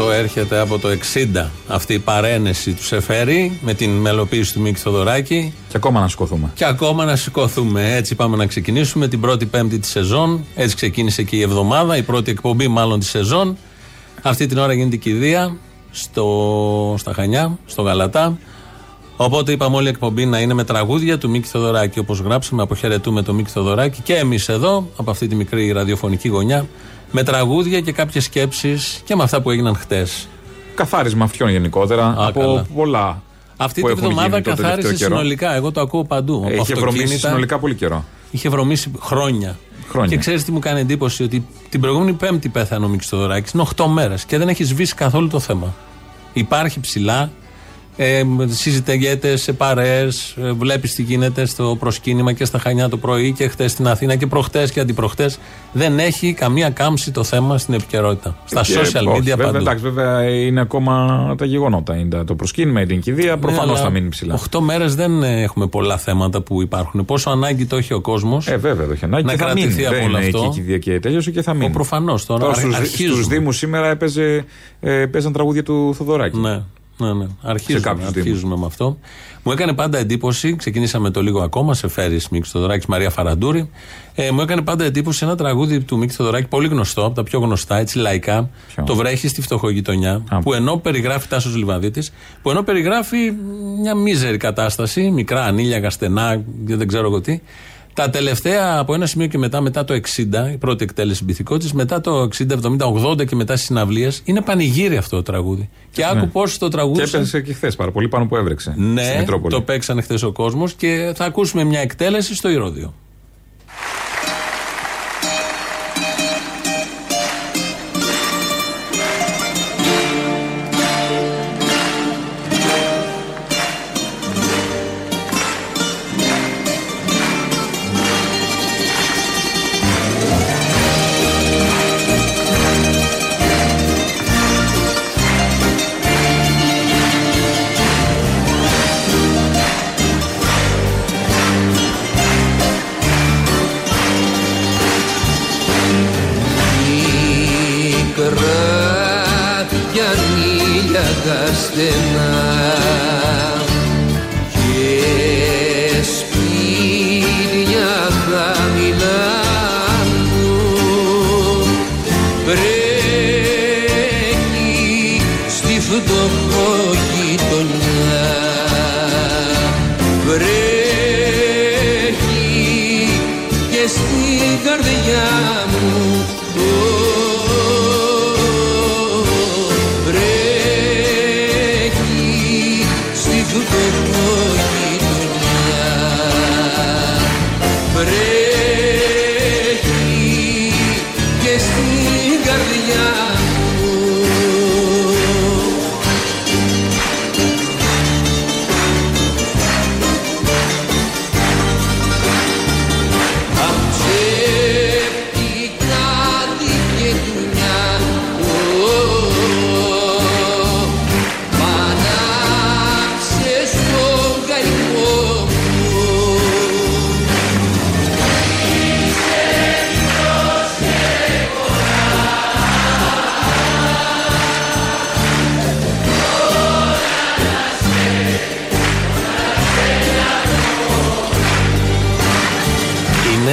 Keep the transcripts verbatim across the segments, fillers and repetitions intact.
Αυτό έρχεται από το εξήντα, αυτή η παρένεση του Σεφέρη με την μελοποίηση του Μίκη Θεοδωράκη. Και ακόμα να σηκωθούμε. Και ακόμα να σηκωθούμε. Έτσι πάμε να ξεκινήσουμε την πρώτη Πέμπτη της σεζόν. Έτσι ξεκίνησε και η εβδομάδα, η πρώτη εκπομπή μάλλον της σεζόν. Αυτή την ώρα γίνεται η κηδεία στο... στα Χανιά, στο Γαλατά. Οπότε είπαμε όλη η εκπομπή να είναι με τραγούδια του Μίκη Θεοδωράκη. Όπως γράψαμε, αποχαιρετούμε τον Μίκη Θεοδωράκη και εμείς εδώ, από αυτή τη μικρή ραδιοφωνική γωνιά, με τραγούδια και κάποιες σκέψεις και με αυτά που έγιναν χτες. Καθάρισμα αυτιών γενικότερα. Α, από καλά. Πολλά. Αυτή τη βδομάδα καθάρισε συνολικά. Εγώ το ακούω παντού. Ε, είχε βρωμίσει συνολικά πολύ καιρό. Είχε βρωμίσει χρόνια. χρόνια. Και ξέρεις τι μου κάνει εντύπωση, ότι την προηγούμενη Πέμπτη πέθανε ο Μίκης Θεοδωράκης. Είναι οκτώ μέρες και δεν έχει σβήσει καθόλου το θέμα. Υπάρχει ψηλά. Ε, συζητιέται σε παρέες, ε, βλέπεις τι γίνεται στο προσκύνημα και στα Χανιά το πρωί και χτες στην Αθήνα και προχτές και αντιπροχτές. Δεν έχει καμία κάμψη το θέμα στην επικαιρότητα. Στα και social media βέβαια, παντού. Εντάξει, βέβαια είναι ακόμα τα γεγονότα. Είναι το προσκύνημα, είναι η κηδεία, προφανώς ναι, θα μείνει ψηλά. οκτώ μέρες δεν έχουμε πολλά θέματα που υπάρχουν. Πόσο ανάγκη το έχει ο κόσμος. Ε, βέβαια, το έχει ανάγκη. Να κρατηθεί από όλο αυτό. Και η κηδεία και τέλειωσε και θα μείνει. Προφανώς τώρα. Στους Δήμους σήμερα έπαιζε, ε, παίζαν τραγούδια του Θεοδωράκη. Ναι. Ναι, ναι. Αρχίζουμε, αρχίζουμε με αυτό. Μου έκανε πάντα εντύπωση, ξεκινήσαμε το λίγο ακόμα, Σεφέρης, Μίκης Θεοδωράκης, Μαρία Φαραντούρη. Ε, μου έκανε πάντα εντύπωση ένα τραγούδι του Μίκη Θεοδωράκη, πολύ γνωστό, από τα πιο γνωστά, έτσι λαϊκά. Ποιο? Το Βρέχει στη φτωχογειτονιά. Α, που ενώ περιγράφει Τάσος Λειβαδίτης, που ενώ περιγράφει μια μίζερη κατάσταση, μικρά ανήλιαγα, στενά, δεν ξέρω εγώ τι. Τα τελευταία, από ένα σημείο και μετά, μετά το εξήντα, η πρώτη εκτέλεση Μπιθικότσης, μετά το εξήντα, εβδομήντα, ογδόντα και μετά στις συναυλίες, είναι πανηγύρι αυτό το τραγούδι. Και ναι. Άκου πώς το τραγούδι. Και έπαιξε και χθες πάρα πολύ, πάνω που έβρεξε. Ναι, στη Μητρόπολη. Το παίξανε χθες ο κόσμος και θα ακούσουμε μια εκτέλεση στο Ηρώδιο.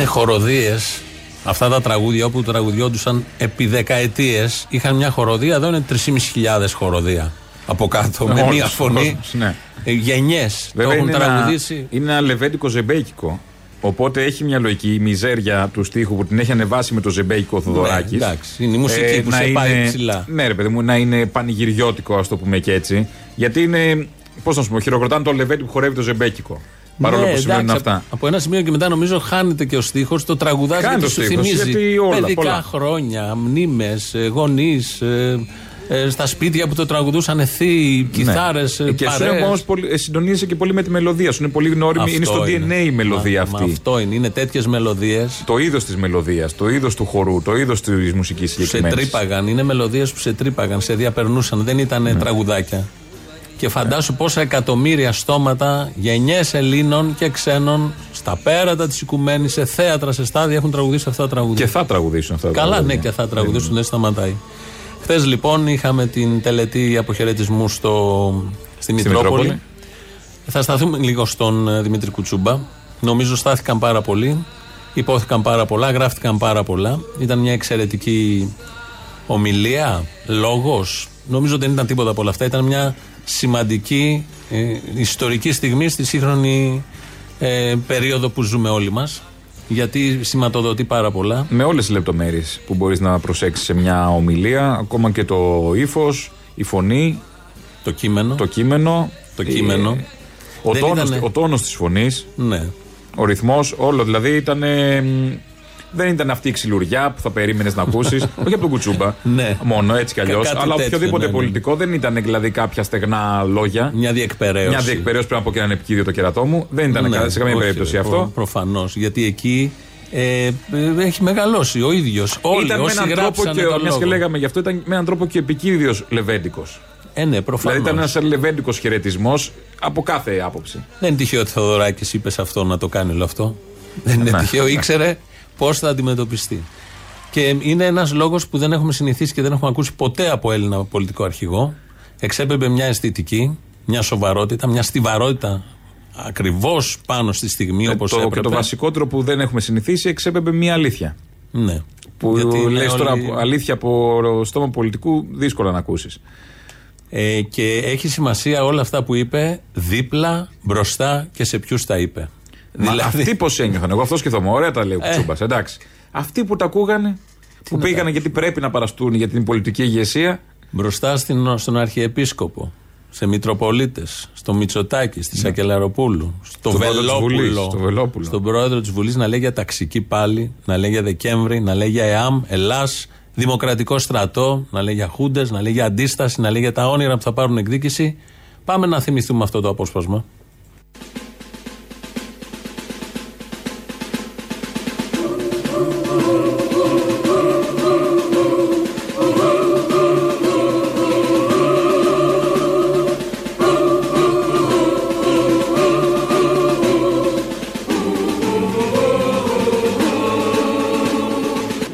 Χοροδίες, αυτά τα τραγούδια όπου τραγουδιόντουσαν επί δεκαετίες, είχαν μια χοροδία. Εδώ είναι τρεις χιλιάδες πεντακόσια χοροδία από κάτω, με μια φωνή. Ναι. Γενιές το έχουν τραγουδίσει. Ένα, είναι ένα λεβέντικο ζεμπέκικο. Οπότε έχει μια λογική η μιζέρια του στίχου που την έχει ανεβάσει με το ζεμπέκικο Θεοδωράκης. Ναι, εντάξει, είναι η μουσική ε, που σε πάει είναι, ψηλά. Ναι, ρε παιδί μου, να είναι πανηγυριώτικο, ας το πούμε και έτσι. Γιατί είναι, πώς να σου πω, χειροκροτάνε το λεβέντι που χορεύει το ζεμπέκικο. Παρόλο ναι, που συμβαίνουν αυτά. Από ένα σημείο και μετά νομίζω χάνεται και ο στίχος, το τραγουδάζει και το σου θυμίζει. Παιδικά πολλά. χρόνια, μνήμες, γονείς, ε, ε, στα σπίτια που το τραγουδούσαν εθοί, κιθάρες, ναι. Και παρέες. Εσύ όμως συντονίζεσαι και πολύ με τη μελωδία σου. Είναι πολύ γνώριμη, αυτό είναι στο είναι. ντι εν έι η μελωδία αυτή. Μα αυτό είναι, είναι τέτοιες μελωδίες. Το είδος της μελωδίας, το είδος του χορού, το είδος της μουσικής συγκεκριμένης. Σε τρύπαγαν, είναι μελωδίες που σε τρύπαγαν, σε διαπερνούσαν, δεν ήταν ναι. τραγουδάκια. Και φαντάσου πόσα εκατομμύρια στόματα, γενιές Ελλήνων και ξένων, στα πέρατα της οικουμένης, σε θέατρα, σε στάδια έχουν τραγουδήσει αυτά τα τραγούδια. Και θα τραγουδήσουν αυτά τα Καλά, τραγούδια. Καλά, ναι, και θα τραγουδήσουν, δεν σταματάει. Χθες λοιπόν είχαμε την τελετή αποχαιρετισμού στο, στη Μητρόπολη. Θα σταθούμε λίγο στον Δημήτρη Κουτσούμπα. Νομίζω στάθηκαν πάρα πολύ, υπόθηκαν πάρα πολλά, γράφτηκαν πάρα πολλά. Ήταν μια εξαιρετική ομιλία, λόγος. Νομίζω δεν ήταν τίποτα από όλα αυτά. Ήταν μια σημαντική ε, ιστορική στιγμή στη σύγχρονη ε, περίοδο που ζούμε όλοι μας. Γιατί σηματοδοτεί πάρα πολλά. Με όλες τις λεπτομέρειες που μπορείς να προσέξεις σε μια ομιλία, ακόμα και το ύφος, η φωνή, το κείμενο. Το κείμενο. Το κείμενο. Ε, ο, τόνος, ήταν... ο τόνος της φωνής. Ναι. Ο ρυθμός, όλο δηλαδή ήταν. Ε, δεν ήταν αυτή η ξυλουριά που θα περίμενες να ακούσεις. Όχι από τον Κουτσούμπα. Ναι. Μόνο έτσι κι αλλιώς. Αλλά από οποιοδήποτε ναι, πολιτικό ναι. Δεν ήταν δηλαδή κάποια στεγνά λόγια. Μια διεκπαιρέωση. Μια διεκπαιρέωση πριν από και έναν επικίδιο το κερατό μου. Δεν ήταν ναι, σε καμία όχι, περίπτωση προ, αυτό. Προφανώς. Γιατί εκεί ε, έχει μεγαλώσει ο ίδιος. Όλοι ήταν όσοι γράψανε τον λόγο. Και λέγαμε γι' αυτό, ήταν με έναν τρόπο και επικίδιος Λεβέντικος. Ε, ναι, προφανώς. Δηλαδή ήταν ένας Λεβέντικος χαιρετισμός από κάθε άποψη. Δεν είναι τυχαίο ότι ο Θεοδωράκης είπε σε αυτό να το κάνει όλο αυτό. Δεν είναι τυχαίο, ήξερε. Πώς θα αντιμετωπιστεί. Και είναι ένας λόγος που δεν έχουμε συνηθίσει και δεν έχουμε ακούσει ποτέ από Έλληνα πολιτικό αρχηγό. Εξέπεμπε μια αισθητική, μια σοβαρότητα, μια στιβαρότητα ακριβώς πάνω στη στιγμή ε, όπως το, έπρεπε. Και το βασικότερο που δεν έχουμε συνηθίσει, εξέπεμπε μια αλήθεια. Ναι. Που λες όλοι... τώρα αλήθεια από στόμα πολιτικού δύσκολα να ακούσεις. Ε, και έχει σημασία όλα αυτά που είπε δίπλα, μπροστά και σε ποιους τα είπε. Δηλαδή... Αυτοί πώς ένιωθαν. Εγώ αυτό σκεφτόμουν. Ωραία τα λέει ο Κουτσούμπας. Εντάξει. Αυτοί που τα ακούγανε, που πήγανε κάνει. Γιατί πρέπει να παραστούν για την πολιτική ηγεσία. Μπροστά στην, στον Αρχιεπίσκοπο, σε Μητροπολίτες, στο Μητσοτάκη, στη ναι. Σακελαροπούλου, στο, στο, Βελόπουλο, Βουλής, στο Βελόπουλο, στον πρόεδρο της Βουλής να λέει για ταξική πάλι, να λέει για Δεκέμβρη, να λέει για ΕΑΜ, ΕΛΑΣ, Δημοκρατικό στρατό, να λέει για χούντες, να λέει για αντίσταση, να λέει για τα όνειρα που θα πάρουν εκδίκηση. Πάμε να θυμηθούμε αυτό το απόσπασμα.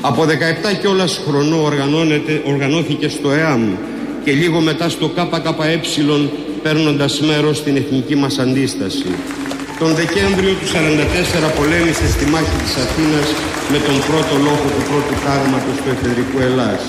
Από δεκαεπτά κιόλας χρονό οργανώθηκε στο ΕΑΜ και λίγο μετά στο ΚΚΕ παίρνοντας μέρος στην εθνική μας αντίσταση. Τον Δεκέμβριο του χίλια εννιακόσια σαράντα τέσσερα πολέμησε στη μάχη της Αθήνας με τον πρώτο λόγο του πρώτου τάγματος του εφεδρικού Ελλάς.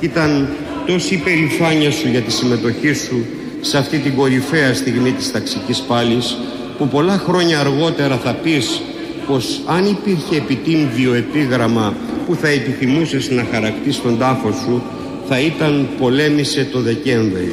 Ήταν τόση η περηφάνεια σου για τη συμμετοχή σου σε αυτή την κορυφαία στιγμή της ταξικής πάλης που πολλά χρόνια αργότερα θα πεις πως αν υπήρχε επιτύμβιο επίγραμμα που θα επιθυμούσες να χαρακτήσεις τον τάφο σου, θα ήταν «Πολέμησε το Δεκέμβρη».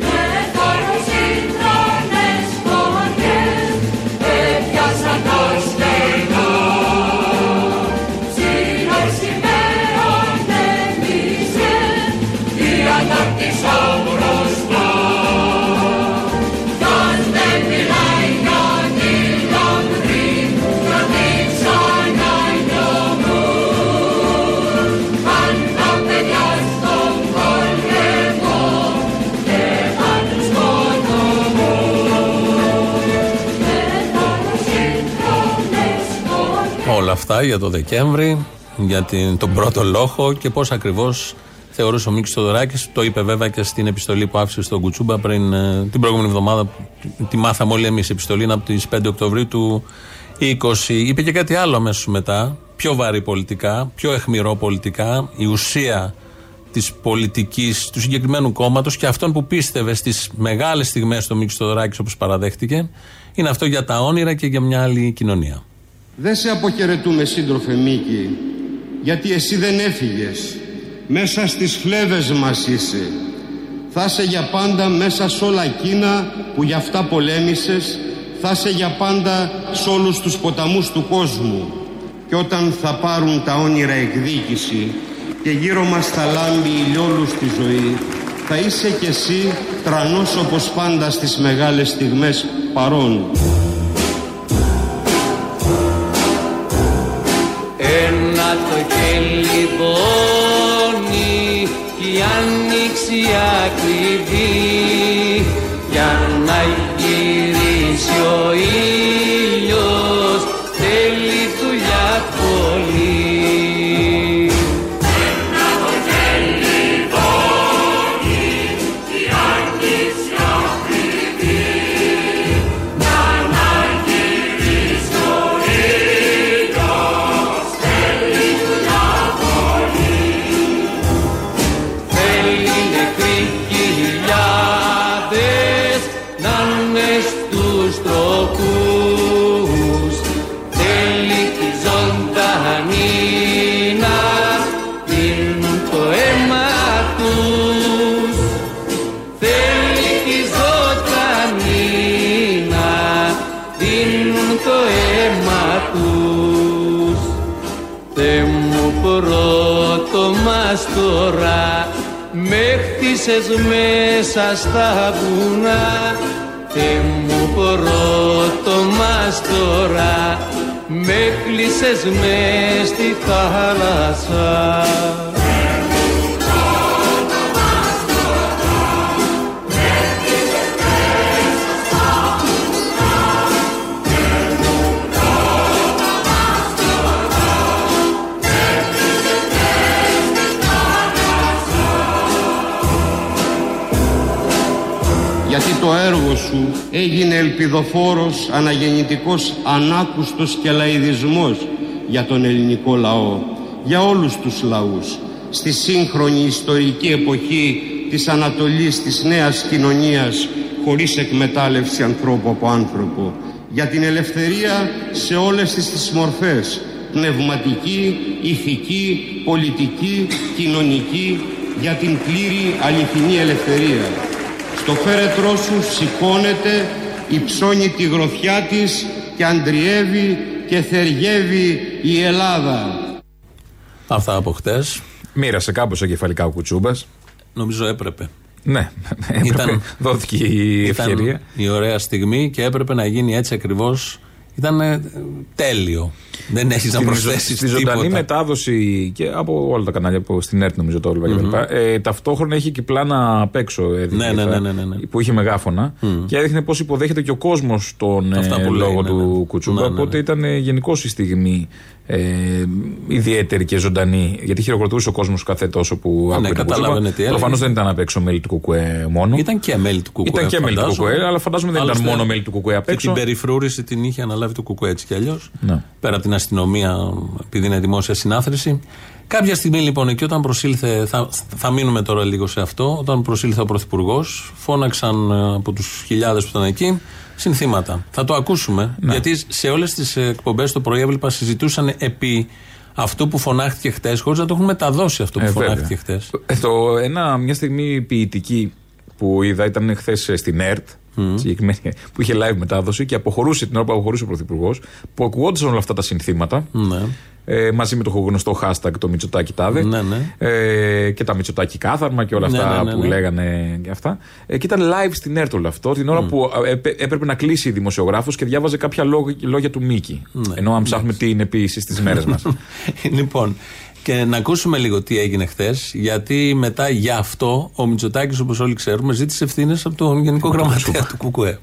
Αυτά για το Δεκέμβρη, για την, τον πρώτο λόγο και πώς ακριβώς θεωρούσε ο Μίκης Θεοδωράκης. Το είπε βέβαια και στην επιστολή που άφησε στον Κουτσούμπα πριν, την προηγούμενη εβδομάδα. Τη μάθαμε όλοι εμείς. Η επιστολή είναι από τις πέντε Οκτωβρίου του είκοσι. Είπε και κάτι άλλο αμέσως μετά. Πιο βαρύ πολιτικά, πιο αιχμηρό πολιτικά. Η ουσία της πολιτικής του συγκεκριμένου κόμματος και αυτόν που πίστευε στις μεγάλες στιγμές του Μίκης Θεοδωράκης, όπως παραδέχτηκε, είναι αυτό για τα όνειρα και για μια άλλη κοινωνία. Δεν σε αποχαιρετούμε, σύντροφε Μίκη, γιατί εσύ δεν έφυγες. Μέσα στις φλέβες μας είσαι. Θα είσαι για πάντα μέσα σ' όλα εκείνα που γι' αυτά πολέμησες. Θα είσαι για πάντα σ' όλους τους ποταμούς του κόσμου. Και όταν θα πάρουν τα όνειρα εκδίκηση και γύρω μας θα λάμπει ηλιόλου στη ζωή, θα είσαι κι εσύ τρανός όπως πάντα στις μεγάλες στιγμές παρών. Το χέλι πόνι κι άνοιξη ακριβή για να γυρίσει ο ήλιος θέλει δουλειά πολύ. Ένα το χέλι πόνι χιλιάδες να'νουνε στους τροχούς, τέλικοι ζωντανοί να δίνουν το αίμα τους, τέλικοι ζωντανοί να δίνουν το αίμα τους. Θε μου πρώτο μας τώρα με χτίσες μέσα στα βουνά, Θε μου πρώτο μας τώρα, με κλείσες μες στη θάλασσα. Γιατί το έργο σου έγινε ελπιδοφόρος, αναγεννητικός, ανάκουστος και λαηδισμός για τον ελληνικό λαό, για όλους τους λαούς, στη σύγχρονη ιστορική εποχή της Ανατολής, της νέας κοινωνίας, χωρίς εκμετάλλευση ανθρώπου από άνθρωπο, για την ελευθερία σε όλες τις, τις μορφές, πνευματική, ηθική, πολιτική, κοινωνική, για την πλήρη αληθινή ελευθερία. Το φέρετρό σου σηκώνεται, υψώνει τη γροθιά της και αντριεύει και θεργεύει η Ελλάδα. Αυτά από χτες. Μοίρασε κάπως ο κεφαλικά ο Κουτσούμπας. Νομίζω έπρεπε. Ναι, έπρεπε. Ήταν, δόθηκε η ευκαιρία. Ήταν η ωραία στιγμή και έπρεπε να γίνει έτσι ακριβώς. Ήταν τέλειο. Δεν έχει να προσθέσει. Στη ζωντανή μετάδοση και από όλα τα κανάλια, από στην ΕΡΤ, νομίζω το όλο κλπ. Mm-hmm. Ε, ταυτόχρονα έχει και πλάνα απ' έξω. Έδειχνε, ναι, ναι, ναι, ναι, ναι. Που είχε μεγάφωνα mm. και έδειχνε πώς υποδέχεται και ο κόσμος τον ε, λόγο ναι, του ναι. Κουτσούμπα. Ναι, ναι, ναι. Οπότε ήταν ε, γενικώς η στιγμή ε, ιδιαίτερη και ζωντανή. Γιατί χειροκροτούσε ο κόσμος κάθε τόσο που άκουγε. Ναι, καταλάβαινε τι έλεγε. Προφανώς δεν ήταν απ' έξω μέλη του ΚΚΕ μόνο. Ήταν και μέλη του ΚΚΕ. Ήταν και μέλη του ΚΚΕ, αλλά φαντάζομαι δεν ήταν μόνο μέλη του ΚΚΕ απ' έξω. Την περιφρούρηση την είχε αναλάβει το ΚΚΕ έτσι κι αλλιώς. Πέρα από την αστυνομία, επειδή είναι δημόσια συνάθρηση. Κάποια στιγμή λοιπόν, και όταν προσήλθε, θα, θα μείνουμε τώρα λίγο σε αυτό, όταν προσήλθε ο Πρωθυπουργός, φώναξαν από τους χιλιάδες που ήταν εκεί συνθήματα. Θα το ακούσουμε, ναι. Γιατί σε όλες τις εκπομπές το πρωί έβλεπα συζητούσαν επί αυτού που φωνάχτηκε χτες, χωρίς να το έχουν μεταδώσει αυτό που ε, φωνάχτηκε χτες. Το, ένα, μια στιγμή ποιητική που είδα ήταν χθες στην ΕΡΤ. Mm. Που είχε live μετάδοση και αποχωρούσε την ώρα που αποχωρούσε ο Πρωθυπουργός, που ακουγόντουσαν όλα αυτά τα συνθήματα mm. ε, μαζί με το γνωστό hashtag το Μητσοτάκι τάδε mm. ε, και τα Μητσοτάκι κάθαρμα και όλα αυτά mm. που mm. λέγανε και αυτά. Ε, και ήταν live στην ΕΡΤ όλο αυτό, την ώρα mm. που έπρεπε να κλείσει η δημοσιογράφος και διάβαζε κάποια λόγια του Μίκη. Mm. Ενώ αν ψάχνουμε mm. τι είναι επίση στις μέρες μας. Λοιπόν. Και να ακούσουμε λίγο τι έγινε χθες, γιατί μετά για αυτό ο Μητσοτάκης, όπως όλοι ξέρουμε, ζήτησε ευθύνες από τον Γενικό Γραμματέα του ΚΚΕ.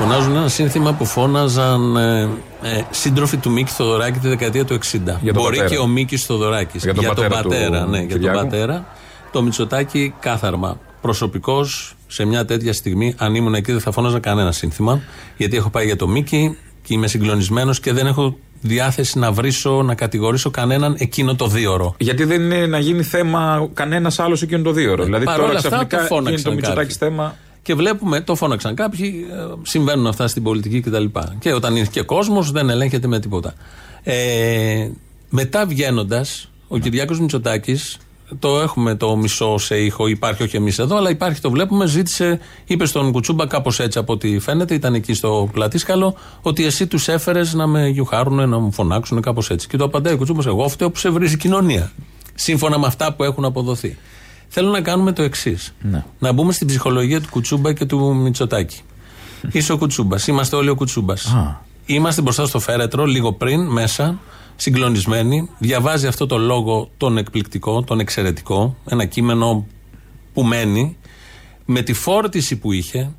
Φωνάζουν ένα σύνθημα που φώναζαν ε, ε, σύντροφοι του Μίκη Θεοδωράκη τη δεκαετία του εξήντα. Μπορεί πατέρα. Και ο Μίκης Θεοδωράκης. Για τον για πατέρα. Τον πατέρα του ναι, για τον πατέρα. Το Μητσοτάκη κάθαρμα. Προσωπικώς σε μια τέτοια στιγμή, αν ήμουν εκεί, δεν θα φώναζα κανένα σύνθημα. Γιατί έχω πάει για το Μίκη και είμαι συγκλονισμένος και δεν έχω διάθεση να βρίσω, να κατηγορήσω κανέναν εκείνο το δίωρο. Γιατί δεν είναι να γίνει θέμα κανένας άλλος εκείνο το δίωρο. Ε, δηλαδή τώρα ξαφνικά είναι το Μητσοτάκης θέμα. Και βλέπουμε, το φώναξαν κάποιοι, συμβαίνουν αυτά στην πολιτική κτλ. Και, και όταν είναι και κόσμος δεν ελέγχεται με τίποτα. Ε, μετά βγαίνοντας, ο Κυριάκος Μητσοτάκης, το έχουμε το μισό σε ήχο, υπάρχει όχι εμείς εδώ, αλλά υπάρχει, το βλέπουμε, ζήτησε, είπε στον Κουτσούμπα κάπως έτσι από ό,τι φαίνεται, ήταν εκεί στο Πλατήσκαλο, ότι εσύ τους έφερες να με γιουχάρουνε, να μου φωνάξουνε κάπως έτσι. Και το απαντάει ο Κουτσούμπας, εγώ φταίω που σε βρίζει κοινωνία, σύμφωνα με αυτά που έχουν αποδοθεί. Θέλω να κάνουμε το εξής. Ναι. Να μπούμε στην ψυχολογία του Κουτσούμπα και του Μητσοτάκη. Είσαι ο Κουτσούμπας, είμαστε όλοι ο Κουτσούμπας. Α. Είμαστε μπροστά στο φέρετρο, λίγο πριν, μέσα, συγκλονισμένοι. Διαβάζει αυτό το λόγο τον εκπληκτικό, τον εξαιρετικό. Ένα κείμενο που μένει. Με τη φόρτιση που είχε,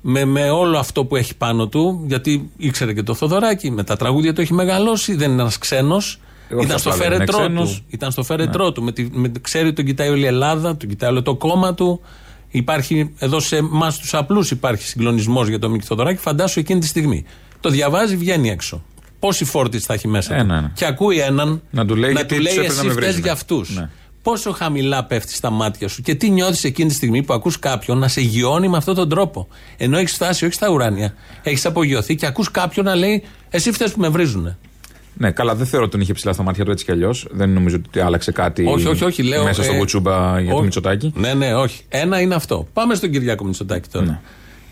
με, με όλο αυτό που έχει πάνω του, γιατί ήξερε και το Θεοδωράκη, με τα τραγούδια του έχει μεγαλώσει, δεν είναι ένας ξένος. Ήταν στο, του, ήταν στο φέρετρό ναι. του. Με τη, με, ξέρει, τον κοιτάει όλη η Ελλάδα, τον κοιτάει όλο το κόμμα του. Υπάρχει, εδώ σε εμάς τους απλούς υπάρχει συγκλονισμός για τον Μίκη Θεοδωράκη. Φαντάσου εκείνη τη στιγμή. Το διαβάζει, βγαίνει έξω. Πόση φόρτιση θα έχει μέσα του. Ναι. Και ακούει έναν να του λέει, να του λέει εσύ φταίς για αυτούς. Ναι. Πόσο χαμηλά πέφτει στα μάτια σου και τι νιώθεις εκείνη τη στιγμή που ακούς κάποιον να σε γιώνει με αυτόν τον τρόπο. Ενώ έχεις φτάσει, όχι στα ουράνια, έχεις απογειωθεί και ακούς κάποιον να λέει εσύ φταίς που με βρίζουνε. Ναι, καλά, δεν θεωρώ ότι τον είχε ψηλά στα μάτια του έτσι κι αλλιώς. Δεν νομίζω ότι άλλαξε κάτι όχι, όχι, όχι, λέω, μέσα στον ε, Κουτσούμπα ε, για τον Μητσοτάκη. Ναι, ναι, όχι. Ένα είναι αυτό. Πάμε στον Κυριάκο Μητσοτάκη τώρα. Ναι.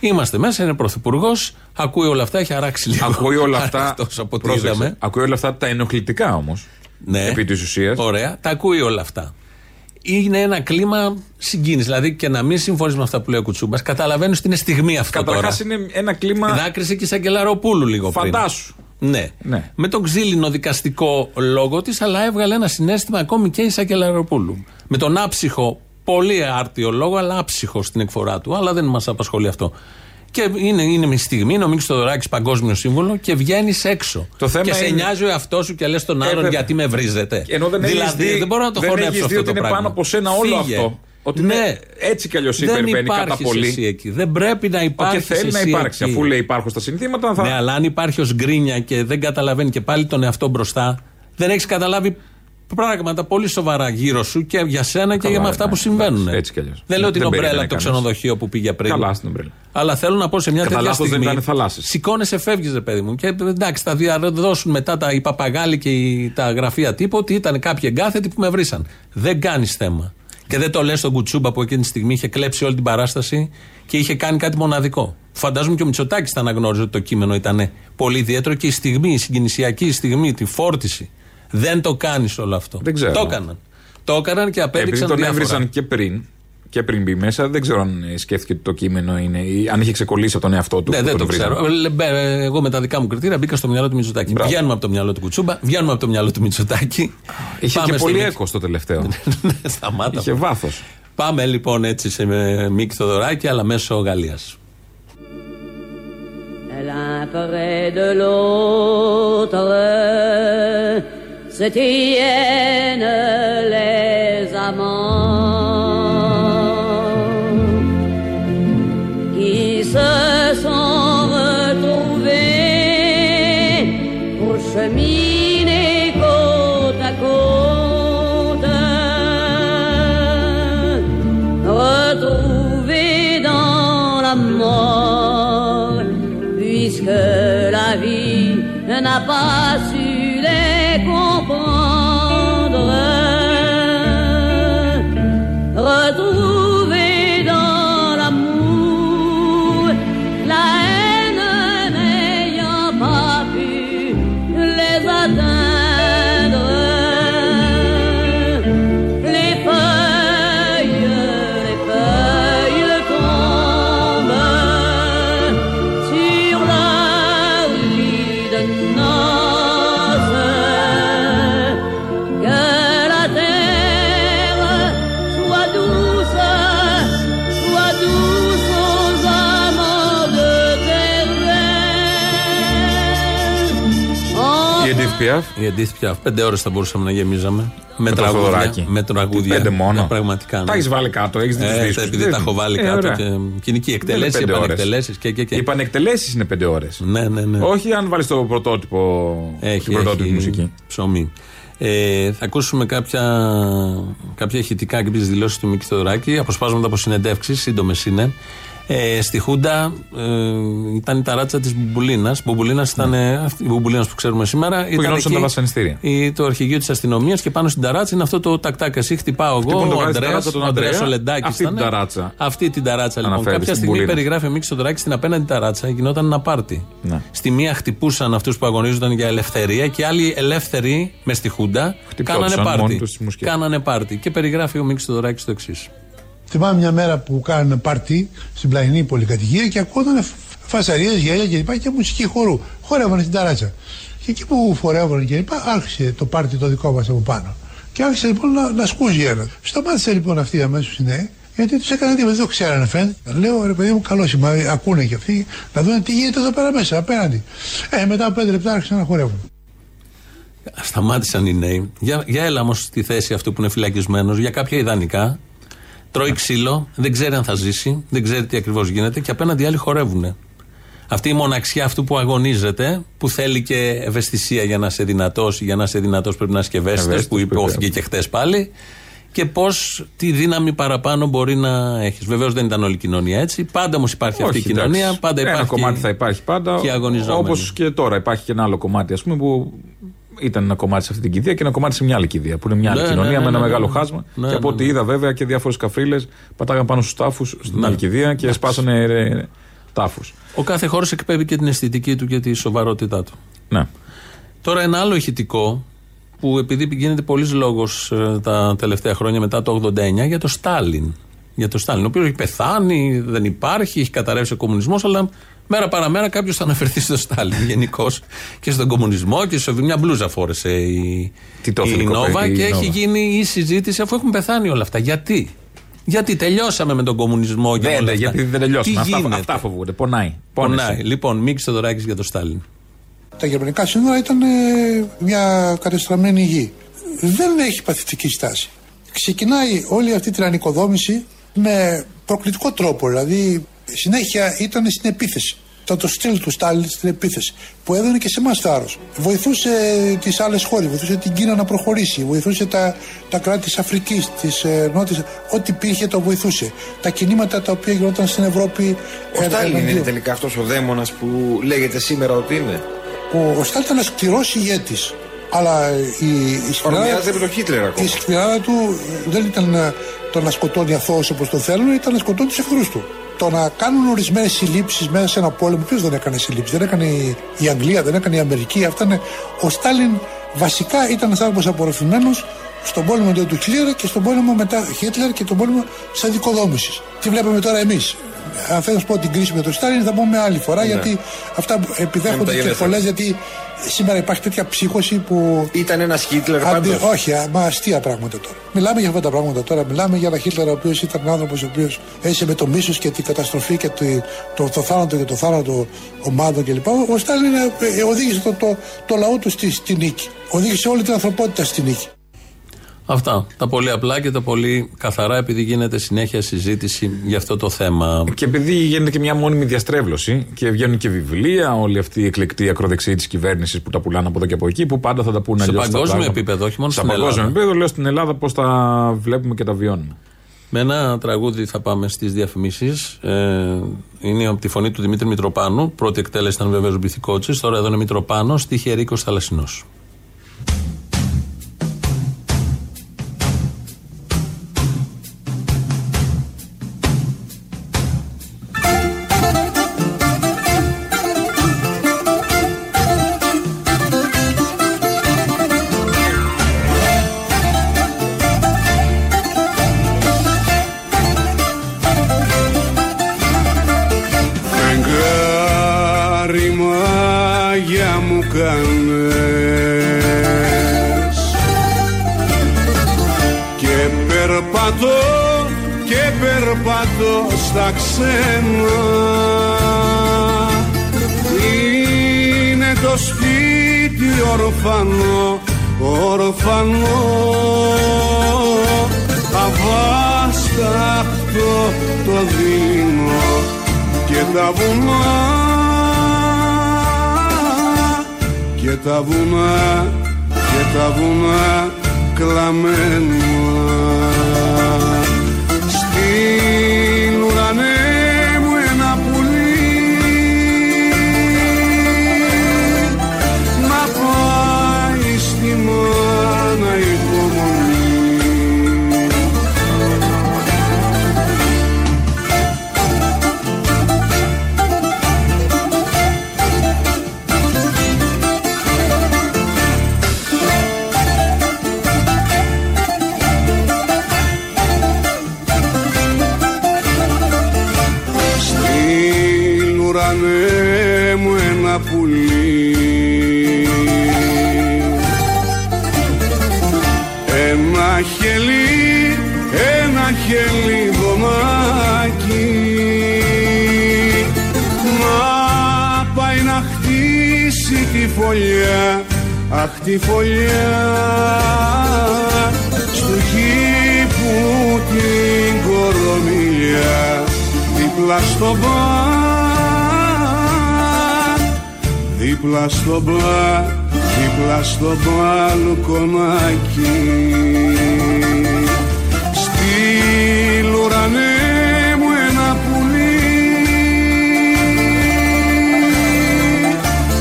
Είμαστε μέσα, είναι πρωθυπουργός, ακούει όλα αυτά, έχει αράξει λίγο. Ακούει όλα αυτά. από πρόσεξε, ακούει όλα αυτά τα ενοχλητικά όμως. Ναι, επί της ουσίας. Ωραία, τα ακούει όλα αυτά. Είναι ένα κλίμα συγκίνησης. Δηλαδή και να μην συμφωνείς με αυτά που λέει ο Κουτσούμπας, καταλαβαίνεις την στιγμή αυτή. Καταρχάς είναι ένα κλίμα. Δάκρυσε και η Σακελαροπούλου λίγο πριν. Φαντάσου. Ναι. ναι, με τον ξύλινο δικαστικό λόγο της, αλλά έβγαλε ένα συναίσθημα ακόμη και η Σακελαροπούλου. Με τον άψυχο, πολύ άρτιο λόγο, αλλά άψυχο στην εκφορά του. Αλλά δεν μας απασχολεί αυτό. Και είναι, είναι μια στιγμή, είναι ο Μίκης Θεοδωράκης παγκόσμιο σύμβολο και βγαίνεις έξω. Το θέμα και σε είναι... νοιάζει ο εαυτός σου και λες τον άλλον ε, γιατί με βρίζετε. Ενώ δεν δηλαδή δει, δεν μπορώ να το χωνέψω αυτό το πράγμα. Δεν έχεις δει ότι είναι πάνω από σένα όλο Φύγε. αυτό. Ότι ναι, είναι έτσι κι αλλιώς υπερβαίνει κατά πολύ. Δεν πρέπει να υπάρχει. Και θέλει να υπάρξει. Εκεί. Αφού λέει υπάρχουν στα συνθήματα. Θα... Ναι, αλλά αν υπάρχει ως γκρίνια και δεν καταλαβαίνει και πάλι τον εαυτό μπροστά, δεν έχεις καταλάβει πράγματα πολύ σοβαρά γύρω σου και για σένα καλά, και για με αυτά ναι, που συμβαίνουν. Έτσι κι αλλιώς. Δεν λέω την ομπρέλα από το ξενοδοχείο που πήγε πριν. Καλά στην ομπρέλα. Αλλά θέλω να πω σε μια τέτοια στιγμή. Σηκώνεσαι, φεύγεις, ρε παιδί μου. Και εντάξει, θα διαδώσουν μετά τα, οι παπαγάλοι και τα γραφεία τύπου ότι ήταν κάποιοι εγκάθετοι που με βρίσαν. Δεν κάνεις θέμα. Και δεν το λες στον Κουτσούμπα που εκείνη τη στιγμή είχε κλέψει όλη την παράσταση και είχε κάνει κάτι μοναδικό. Φαντάζομαι και ο Μητσοτάκης θα αναγνώριζε ότι το κείμενο ήταν πολύ ιδιαίτερο και η στιγμή, η συγκινησιακή στιγμή, τη φόρτιση. Δεν το κάνεις όλο αυτό. Δεν ξέρω. Το έκαναν. Το έκαναν και απέδειξαν ότι. Επειδή τον έβρισαν και πριν, και πριν μπει μέσα, δεν ξέρω αν σκέφτηκε ότι το κείμενο είναι. Ή αν είχε ξεκολλήσει από τον εαυτό του. Ναι, δεν το ξέρω. Εγώ με τα δικά μου κριτήρια μπήκα στο μυαλό του Μητσοτάκη. Μπράβο. Βγαίνουμε από το μυαλό του Κουτσούμπα, βγαίνουμε από το μυαλό του Μητσοτάκη. Είχε Πάμε και πολύ έκος το τελευταίο. Σταμάτα. Είχε βάθος. Πάμε λοιπόν έτσι σε Μίκη Θεοδωράκη, αλλά μέσω Γαλλίας. Se tiennent les amants qui se sont retrouvés pour cheminer côte à côte, retrouvés dans la mort, puisque la vie n'a pas su les comprendre, retrouver dans l'amour la haine n'ayant pas pu les atteindre, les feuilles, les feuilles tombent sur leur lit de noces. Η Εντίθ Πιάφ. Πέντε ώρες θα μπορούσαμε να γεμίζαμε. Με, με τραγούδια. Με τραγούδια. Πέντε μόνο. Πραγματικά. Ναι. Τα έχεις βάλει κάτω, έχεις δει τους δίσκους. Επειδή τα έχω βάλει ε, κάτω. Και... κοινική εκτελέσεις, επανεκτελέσεις και, και, και. Οι επανεκτελέσεις είναι πέντε ώρες. Ναι, ναι, ναι. Όχι αν βάλεις το πρωτότυπο. Έχει, την πρωτότυπη μουσική. Ψωμί. Ε, θα ακούσουμε κάποια, κάποια ηχητικά και τις δηλώσεις του Μίκη Θεοδωράκη. Αποσπάσματα από συνεντεύξεις, σύντομες είναι. Ε, στη Χούντα ε, ήταν η ταράτσα της Μπουμπουλίνας. Μπουμπουλίνας ήταν, ναι. αυτή, η Μπουμπουλίνας που ξέρουμε σήμερα. Που γινόντουσαν τα βασανιστήρια. Η, το αρχηγείο της αστυνομίας και πάνω στην ταράτσα είναι αυτό το τακτάκ. Εσύ χτυπάω εγώ. Ο Ανδρέας, ο Ανδρέας, ο Λεντάκης. Αυτή ήταν, την ταράτσα. Αυτή την ταράτσα λοιπόν. Αναφέρει κάποια στιγμή Μπουλίνας. Περιγράφει ο Μίκης Θεοδωράκης στην απέναντι ταράτσα γινόταν ένα πάρτι. Ναι. Στη μία χτυπούσαν αυτούς που αγωνίζονταν για ελευθερία και άλλοι ελεύθεροι με στη Χούντα κάνανε πάρτι. Και περιγράφει ο Μίκης Θεοδωράκης το εξής. Θυμάμαι μια μέρα που κάνανε πάρτι στην πλαϊνή πολυκατοικία και ακούγονταν φασαρίες, γέλια κλπ. Και, και μουσική χορού. Χορεύανε στην ταράτσα. Και εκεί που χορεύανε κλπ. Άρχισε το πάρτι το δικό μας από πάνω. Και άρχισε λοιπόν να, να σκούζει ένα. Σταμάτησε λοιπόν αυτή αμέσως η νέα. Γιατί τους έκανα τίποτα, δεν το ξέρανε φαίνεται. Λέω ρε παιδί μου, καλό σημάδι, ακούνε και αυτοί να δουν τι γίνεται εδώ πέρα μέσα, απέναντι. Ε, μετά από πέντε λεπτά άρχισαν να χορεύουν. Σταμάτησαν οι νέοι. Για, για έλα όμως στη θέση αυτού που είναι φυλακισμένος, για κάποια ιδανικά. Τρώει ξύλο, δεν ξέρει αν θα ζήσει, δεν ξέρει τι ακριβώς γίνεται και απέναντι άλλοι χορεύουν. Αυτή η μοναξιά αυτού που αγωνίζεται, που θέλει και ευαισθησία για να είσαι δυνατός, για να είσαι δυνατός πρέπει να είσαι και ευαίσθητος, που υπόθηκε και χτες πάλι. Και πώς, τι δύναμη παραπάνω μπορεί να έχεις. Βεβαίως δεν ήταν όλη η κοινωνία έτσι. Πάντα όμως υπάρχει όχι, αυτή η κοινωνία. Πάντα υπάρχει. Ένα κομμάτι θα υπάρχει πάντα. Όπως και τώρα υπάρχει και ένα άλλο κομμάτι, ας πούμε, που ήταν ένα κομμάτι σε αυτή την κηδεία και ένα κομμάτι σε μια άλλη κηδεία. Που είναι μια άλλη ναι, κοινωνία ναι, ναι, με ένα ναι, μεγάλο ναι, χάσμα. Ναι, και από ό,τι ναι, είδα, βέβαια, και διάφορες καφρίλες πατάγαν πάνω στους τάφους στην ναι, άλλη κηδεία και σπάσανε τάφους. Ο κάθε χώρος εκπέμπει και την αισθητική του και τη σοβαρότητά του. Ναι. Τώρα ένα άλλο ηχητικό, που επειδή γίνεται πολλής λόγος ε, τα τελευταία χρόνια μετά το ογδόντα εννιά για το Στάλιν. Για το Στάλιν, ο οποίος έχει πεθάνει, δεν υπάρχει, έχει καταρρεύσει ο κομμουνισμός, αλλά μέρα παραμέρα κάποιος θα αναφερθεί στο Στάλιν γενικώς και στον κομμουνισμό και στο μια μπλούζα φόρεσε η, η, η Νόβα και η έχει Νόβα. Γίνει η συζήτηση αφού έχουν πεθάνει όλα αυτά. Γιατί? Γιατί τελειώσαμε με τον κομμουνισμό και δεν, όλα αυτά. Γιατί δεν τελειώσαμε. Αυτά, αυτά φοβούνται. Πονάει. Πονάει. Λοιπόν, Μίκης Θεοδωράκης για το Στάλιν. Τα γερμανικά σύνορα ήταν ε, μια κατεστραμμένη γη. Δεν έχει παθητική στάση. Ξεκινάει όλη αυτή την ανοικοδόμηση με προκλητικό τρόπο. Δηλαδή, συνέχεια ήταν στην επίθεση. Ήταν το στυλ του Στάλιν στην επίθεση. Που έδωνε και σε εμάς θάρρος. Βοηθούσε τις άλλες χώρες, βοηθούσε την Κίνα να προχωρήσει, βοηθούσε τα, τα κράτη της Αφρικής, της ε, Νότιας. Ό,τι υπήρχε το βοηθούσε. Τα κινήματα τα οποία γινόταν στην Ευρώπη. Ο ε, Στάλιν ε, είναι δύο. Τελικά αυτός ο δαίμονας που λέγεται σήμερα ότι είναι. Ο, ο Στάλιν ήταν ένας σκληρός ηγέτης, αλλά η, η, σκληρά, η σκληρά του δεν ήταν το να σκοτώνει αθώος όπως το θέλουν, ήταν να σκοτώνει τους εχθρούς του. Το να κάνουν ορισμένες συλλήψεις μέσα σε ένα πόλεμο, ποιος δεν έκανε συλλήψεις, δεν έκανε η, η Αγγλία, δεν έκανε η Αμερική, αυτά είναι. Ο Στάλιν βασικά ήταν ένας άνθρωπος απορροφημένος στον πόλεμο του Χίτλερ και στον πόλεμο μετά Χίτλερ και τον πόλεμο της αδικοδόμησης. Τι βλέπουμε τώρα εμείς. Αν θέλω να σου πω την κρίση με τον Στάλιν, θα πούμε άλλη φορά ναι. Γιατί αυτά επιδέχονται και πολλές. Γιατί σήμερα υπάρχει τέτοια ψύχωση που. Ήταν ένας Χίτλερ πάντως. Αντι... Όχι, μα αστεία πράγματα τώρα. Μιλάμε για αυτά τα πράγματα τώρα. Μιλάμε για έναν Χίτλερ ο οποίος ήταν άνθρωπος ο οποίος έζησε με το μίσος και την καταστροφή και τη... το... το θάνατο και το θάνατο ομάδων κλπ. Ο Στάλιν οδήγησε το, το... το λαό του στη... στη νίκη. Οδήγησε όλη την ανθρωπότητα στη νίκη. Αυτά. Τα πολύ απλά και τα πολύ καθαρά, επειδή γίνεται συνέχεια συζήτηση για αυτό το θέμα. Και επειδή γίνεται και μια μόνιμη διαστρέβλωση και βγαίνουν και βιβλία, όλοι αυτοί οι εκλεκτοί ακροδεξιοί της κυβέρνησης που τα πουλάνε από εδώ και από εκεί, που πάντα θα τα πούνε αλλιώς. Σε παγκόσμιο επίπεδο, όχι μόνο στην Ελλάδα. Σε παγκόσμιο επίπεδο, λέω στην Ελλάδα πώς τα βλέπουμε και τα βιώνουμε. Με ένα τραγούδι θα πάμε στις διαφημίσεις. Ε, είναι από τη φωνή του Δημήτρη Μητροπάνου. Πρώτη εκτέλεση ήταν βεβαίως ο Μπιθικότσης. Τώρα εδώ είναι Μητροπάνος, τυχερή Θαλασσινός. Ένα χελί, ένα χελί δωμά τη φωλιά, αχ τη φωλιά στου κήπου την κορομιλιά, δίπλα στο μπα, δίπλα στο μπα, δίπλα στο μπα λουκομάκι. Στείλ ουρανέ μου ένα πουλί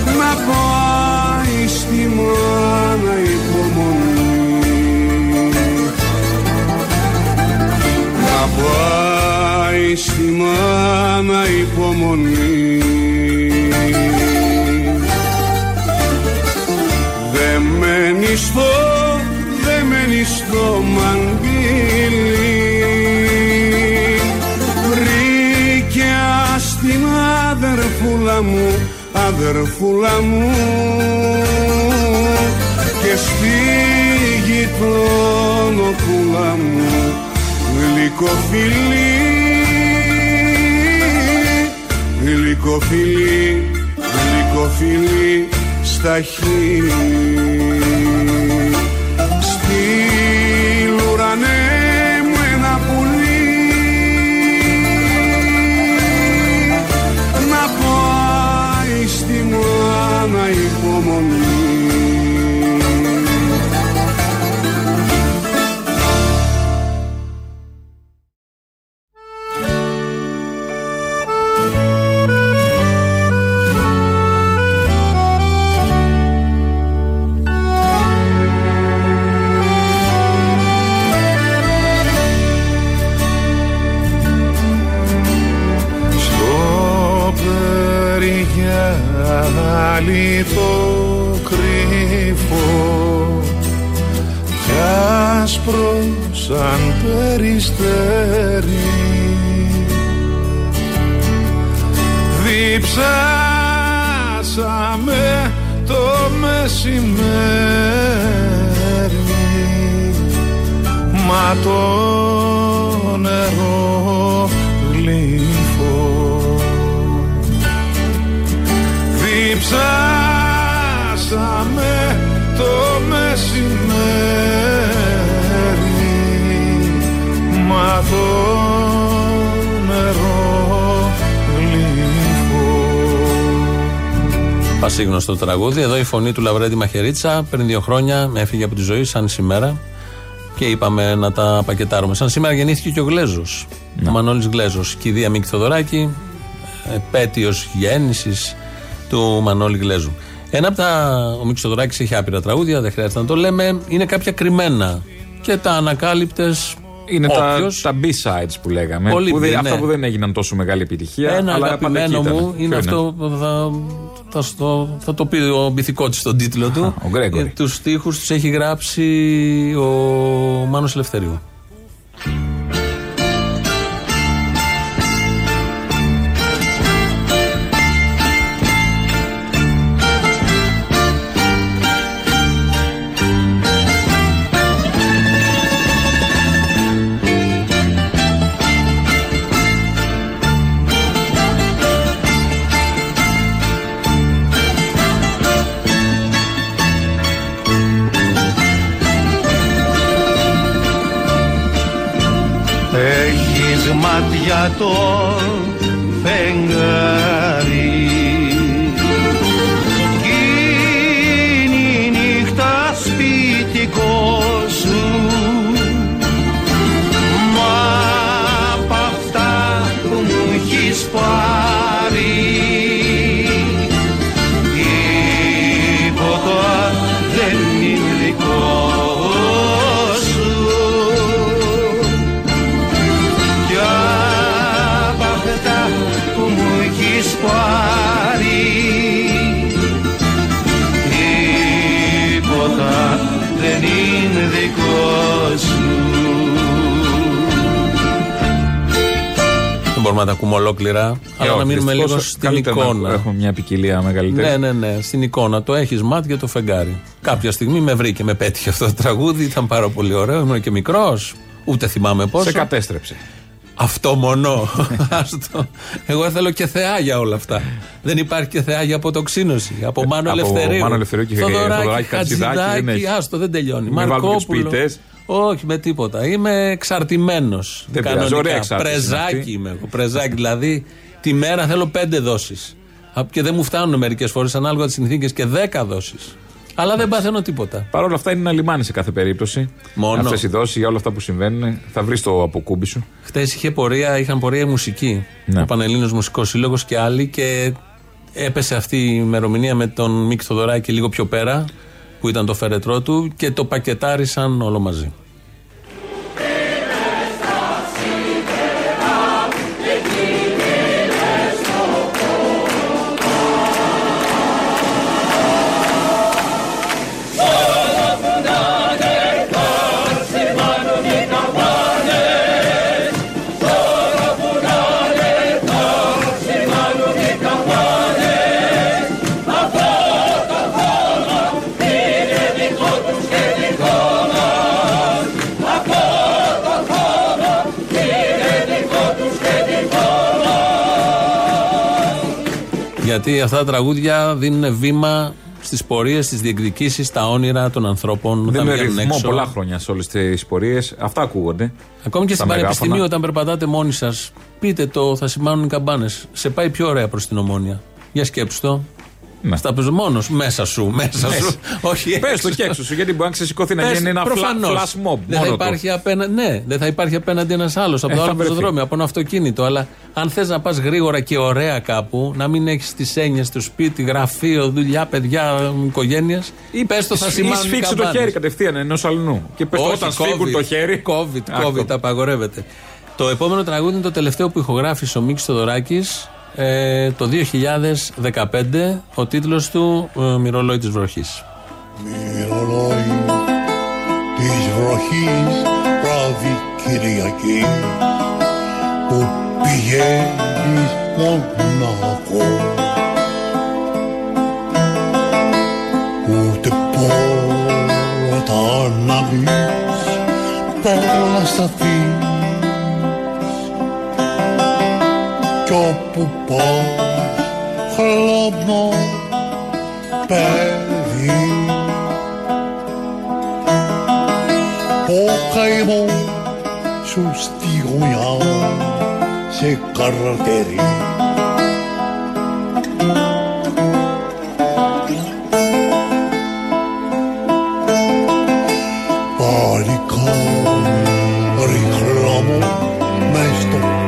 να πάει στη μάνα υπομονή, να πάει στη μάνα υπομονή. Δε μένει στο, δε μένει στο μαντήλι, βρήκια στην αδερφούλα μου, αδερφούλα μου, και στη γειτονοπούλα μου γλυκοφιλή, γλυκοφιλή, γλυκοφιλή στα χείλη. Στείλ ουρανέ μου ένα πουλί να πάει στη μάνα υπομονή. Διψάσαμε το μεσημέρι, μα το νερό γλυφό. Διψάσαμε το μεσημέρι, μα το ασύγνωστο τραγούδι. Εδώ η φωνή του Λαυρέντη Μαχαιρίτσα. Πριν δύο χρόνια έφυγε από τη ζωή, σαν σήμερα. Και είπαμε να τα πακετάρουμε. Σαν σήμερα γεννήθηκε και ο Γλέζος. Να. Ο Μανώλης Γλέζος. Κηδεία Μίκη Θεοδωράκη. Επέτειος γέννησης του Μανώλη Γλέζου. Ένα από τα. Ο Μίκης Θεοδωράκης έχει άπειρα τραγούδια, δεν χρειάζεται να το λέμε. Είναι κάποια κρυμμένα. Και τα ανακάλυπτες. Είναι τα, τα B-sides που λέγαμε. Πολύ, που δεν, ναι. Αυτά που δεν έγιναν τόσο μεγάλη επιτυχία. Ένα αλλά αγαπημένο μου είναι αυτό που θα. Θα, στο, θα το πει ο Μπιθικότσης στον τίτλο του. Ο Γκρέγκορη. Τους στίχους τους έχει γράψει ο Μάνος Ελευθερίου. Για το φεγγάρι κείνη νύχτα σπιτικό σου, μα απ' αυτά που μου έχεις πάρει τίποτα δεν είναι δικό σου. Πάρει τίποτα δεν είναι δικό σου. Δεν μπορούμε να τα ακούμε ολόκληρα, ε, αλλά όχι, να μείνουμε λίγο στην εικόνα. Έχουμε μια ποικιλία μεγαλύτερη. Ναι, ναι, ναι. Στην εικόνα. Το έχεις μάτι για το φεγγάρι. Κάποια στιγμή με βρήκε, με πέτυχε αυτό το τραγούδι. Ήταν πάρα πολύ ωραίο. Ήμουν και μικρός. Ούτε θυμάμαι πόσο. Σε κατέστρεψε. Αυτό μόνο. Εγώ θέλω και θεά για όλα αυτά. Δεν υπάρχει και θεά για αποτοξίνωση. Από Μάνο Ελευθερίου. Μάνο Ελευθερίου και Θεοδωράκη, Χατζιδάκη. Άστο, δεν τελειώνει. Μαρκόπουλο. Όχι, με τίποτα. Είμαι εξαρτημένος. Δεν πειράζει. Πρεζάκι είμαι εγώ. Πρεζάκι, δηλαδή τη μέρα θέλω πέντε δόσεις. Και δεν μου φτάνουν μερικές φορές ανάλογα τις συνθήκες και δέκα δόσεις. Αλλά δεν παθαίνω τίποτα. Παρ' όλα αυτά είναι ένα λιμάνι σε κάθε περίπτωση. Μόνο. Αυτές οι δόσεις για όλα αυτά που συμβαίνουν. Θα βρεις το αποκούμπι σου. Χτες είχε πορεία, είχαν πορεία η μουσική. Ναι. Ο Πανελλήνιος Μουσικός Σύλλογος και άλλοι. Και έπεσε αυτή η ημερομηνία με τον Μίκη Θεοδωράκη λίγο πιο πέρα, που ήταν το φερετρό του, και το πακετάρισαν όλο μαζί. Γιατί αυτά τα τραγούδια δίνουν βήμα στις πορείες, στις διεκδικήσεις, στα όνειρα των ανθρώπων. Δεν με ρυθμό πολλά χρόνια σε όλες τις πορείες. Αυτά ακούγονται. Ακόμη και στην πανεπιστημίου, όταν περπατάτε μόνοι σας, πείτε το, θα σημάνουν οι καμπάνες. Σε πάει πιο ωραία προς την Ομόνια. Για σκέψτε το. Ναι. Στα πες μόνος, μέσα σου, μέσα σου. Όχι, πες το και έξω σου, γιατί μπορεί να ξεσηκωθεί να γίνει ένα flash mob. Δεν θα υπάρχει απέναντι, ναι, δεν θα υπάρχει απέναντι ένας άλλος από ε, το άλλο πεζοδρόμιο, από ένα αυτοκίνητο. Αλλά αν θες να πας γρήγορα και ωραία κάπου, να μην έχεις τις έννοιες του σπίτι, γραφείο, δουλειά, παιδιά, οικογένειας, ή πες το θα σημάνουν οι καμπάνες. Ή σφίξου το χέρι κατευθείαν ενός αλλού. Και πες το όταν σφίγγουν το χέρι. COVID, COVID, απαγορεύεται. Το επόμενο τραγούδι είναι το τελευταίο που ηχογράφησε ο Μίκης Θεοδωράκης. Ε, το δύο χιλιάδες δεκαπέντε, ο τίτλος του ε, «Μυρολόι της βροχής». Μυρολόι της βροχής, βράδυ Κυριακή, που πηγαίνεις μοναχό, ούτε πόρτα να μπεις, πέρα σταθείς, κι όπου πας χλωμό παιδί, ο καημός σου στη γωνιά σε καρτερεί. Παλικάρι χλωμό μες στο καπνό,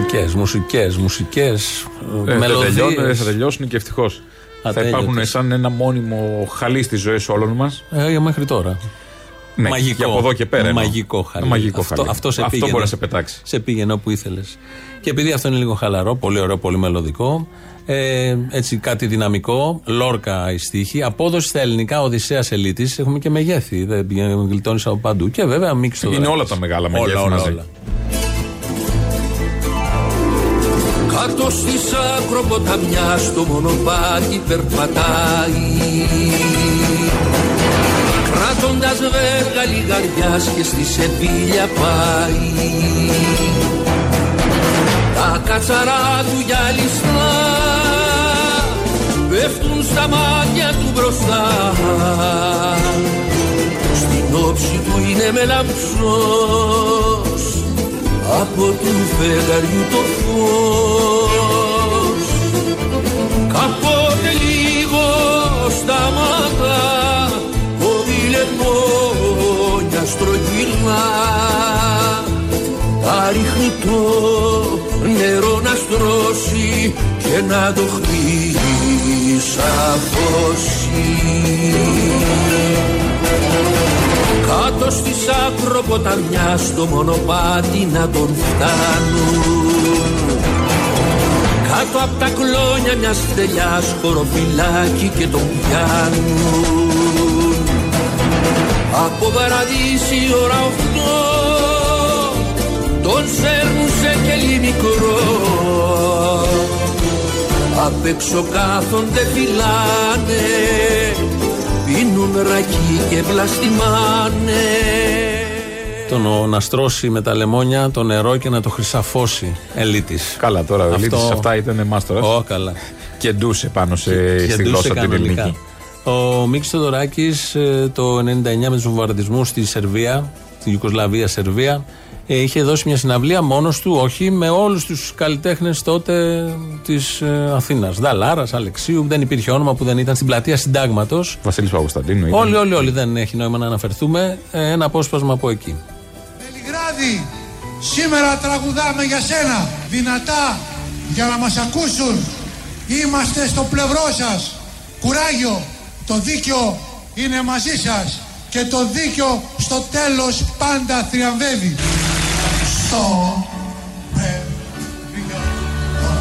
Μουσικές, μουσικές, μουσικές. Ε, μελωδίες. Δεν θα τελειώσουν και ευτυχώς. Θα υπάρχουν σαν ένα μόνιμο χαλί στις ζωές όλων μας. Ε, μέχρι τώρα. Ναι, μαγικό. Και από εδώ και πέρα. Μαγικό χαλί. Μαγικό αυτό, χαλί. Αυτό, σε αυτό πήγαινε, μπορεί να σε πετάξει. Σε πήγαινε όπου ήθελες. Και επειδή αυτό είναι λίγο χαλαρό, πολύ ωραίο, πολύ μελωδικό. Ε, έτσι κάτι δυναμικό. Λόρκα η στίχη. Απόδοση στα ελληνικά, Οδυσσέας Ελύτης. Έχουμε και μεγέθη. Δεν γλιτώνεις από παντού. Και βέβαια Μίκης Θεοδωράκης. Είναι όλα τα μεγάλα μεγέθη. Όλα, όλα, όλα. Κάτω στις ακροποταμιά στο μονοπάτι περπατάει, κράτοντας βέργα λιγαριάς και στη Σεβίλια πάει. Τα κατσαρά του γυαλιστά πέφτουν στα μάτια του μπροστά, στην όψη του είναι μελαμψός από του φεγγαριού το φως. Κάποτε λίγο σταμάτα, ο Βιλεμόνια στρογγυλά, θα ρίχνει το νερό να στρώσει και να το χρυσαφώσει. Κάτω στις ακροποταμιά στο μονοπάτι να τον φτάνουν, κάτω απ' τα κλόνια μιας τελιάς χωροφυλάκι και τον πιάνουν. Από παραδείσι ώρα οχτώ τον σέρνουν σε κελί μικρό, απ' έξω κάθονται φυλάνε, πίνουν ρακί και βλαστημάνε. Το να στρώσει με τα λεμόνια το νερό και να το χρυσαφώσει. Ελίτης. Καλά, τώρα ο Αυτό... Ελίτης, αυτά ήταν μάστορας. Ω, καλά. Και ντούσε πάνω σε, και, στη και γλώσσα την ελληνική. Ο Μίκης Θεοδωράκης το ενενήντα εννιά με τους βομβαρδισμούς στη Σερβία, στη Ιουγκοσλαβία Σερβία, είχε δώσει μια συναυλία μόνος του, όχι με όλους τους καλλιτέχνες τότε της Αθήνας. Νταλάρας, Αλεξίου, δεν υπήρχε όνομα που δεν ήταν στην Πλατεία Συντάγματος. Βασίλης Παγουσταντίνου. Όλοι, όλοι, όλοι, όλοι, δεν έχει νόημα να αναφερθούμε. Ένα απόσπασμα από εκεί. Βελιγράδι, σήμερα τραγουδάμε για σένα. Δυνατά, για να μας ακούσουν. Είμαστε στο πλευρό σας. Κουράγιο, το δίκαιο είναι μαζί σας. Και το δίκαιο στο τέλος πάντα θριαμβεύει. So pray we go on.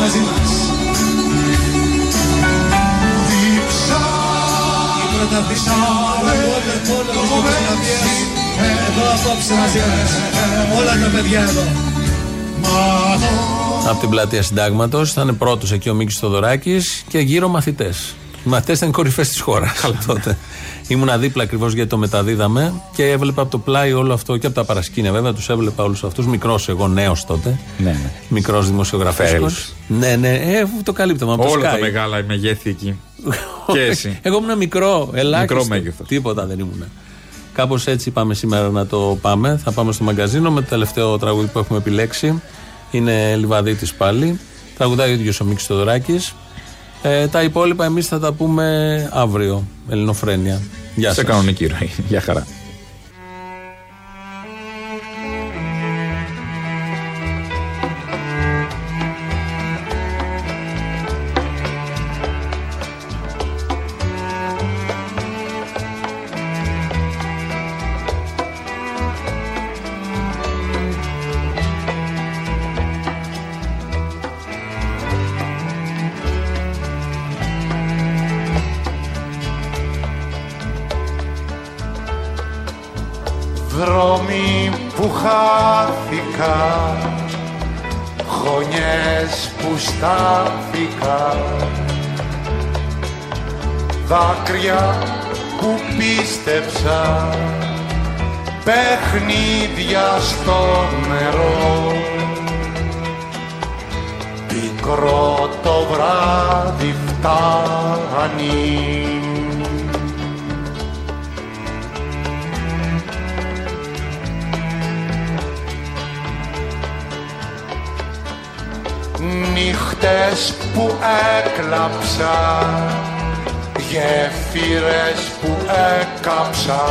Μαζί μας. Δίψα η πρωταθλήτρια του Μουκοσλαβίας εδώ απόψε μαζί μας. Όλα τα παιδιά εδώ. Από την Πλατεία Συντάγματος ήταν πρώτος εκεί ο Μίκης Θεοδωράκης και γύρω μαθητές. Οι μαθητές ήταν κορυφές της χώρας. τότε. Ήμουνα δίπλα ακριβώς γιατί το μεταδίδαμε και έβλεπα από το πλάι όλο αυτό και από τα παρασκήνια βέβαια. Τους έβλεπα όλους αυτούς. Μικρός, εγώ νέος τότε. Ναι, ναι. Μικρός δημοσιογραφικός. Ναι, ναι. Ε, το καλύπτωμα. Όλα τα μεγάλα μεγέθη εκεί. Και εσύ. Εγώ ήμουν μικρό, ελάχιστο. Μικρό μέγεθος. Τίποτα δεν ήμουν. Κάπως έτσι πάμε σήμερα να το πάμε. Θα πάμε στο μαγκαζίνο με το τελευταίο τραγούδι που έχουμε επιλέξει. Είναι Λειβαδίτης πάλι. Τραγουδάει ο ίδιος ο Μίκης Θεοδωράκης. Ε, τα υπόλοιπα εμείς θα τα πούμε αύριο. Ελληνοφρένεια. Γεια σας. Σε κανονική ροή. Γεια χαρά. Δρόμοι που χάθηκα, γωνιές που στάθηκα, δάκρυα που πίστεψα, παιχνίδια στο νερό. πικρό το βράδυ φτάνει. Νύχτες που έκλαψα, γέφυρες που έκαψα,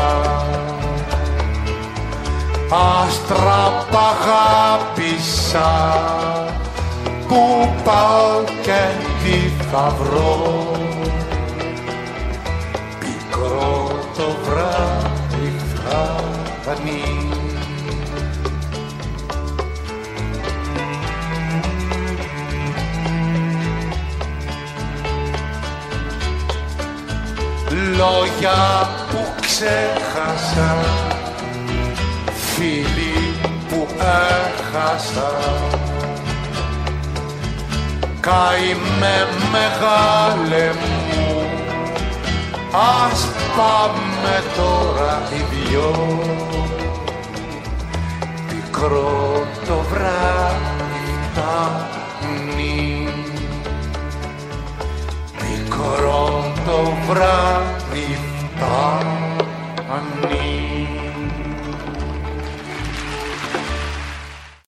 άστρα π' αγάπησα, πού πάω και τι θα βρω, πικρό το βράδυ φτάνει. Λόγια που ξέχασα, φίλοι που έχασα, καημέ μεγάλε μου, ας πάμε τώρα οι δυο, πικρό το βράδυ φτάνει, πικρό το βράδυ. I need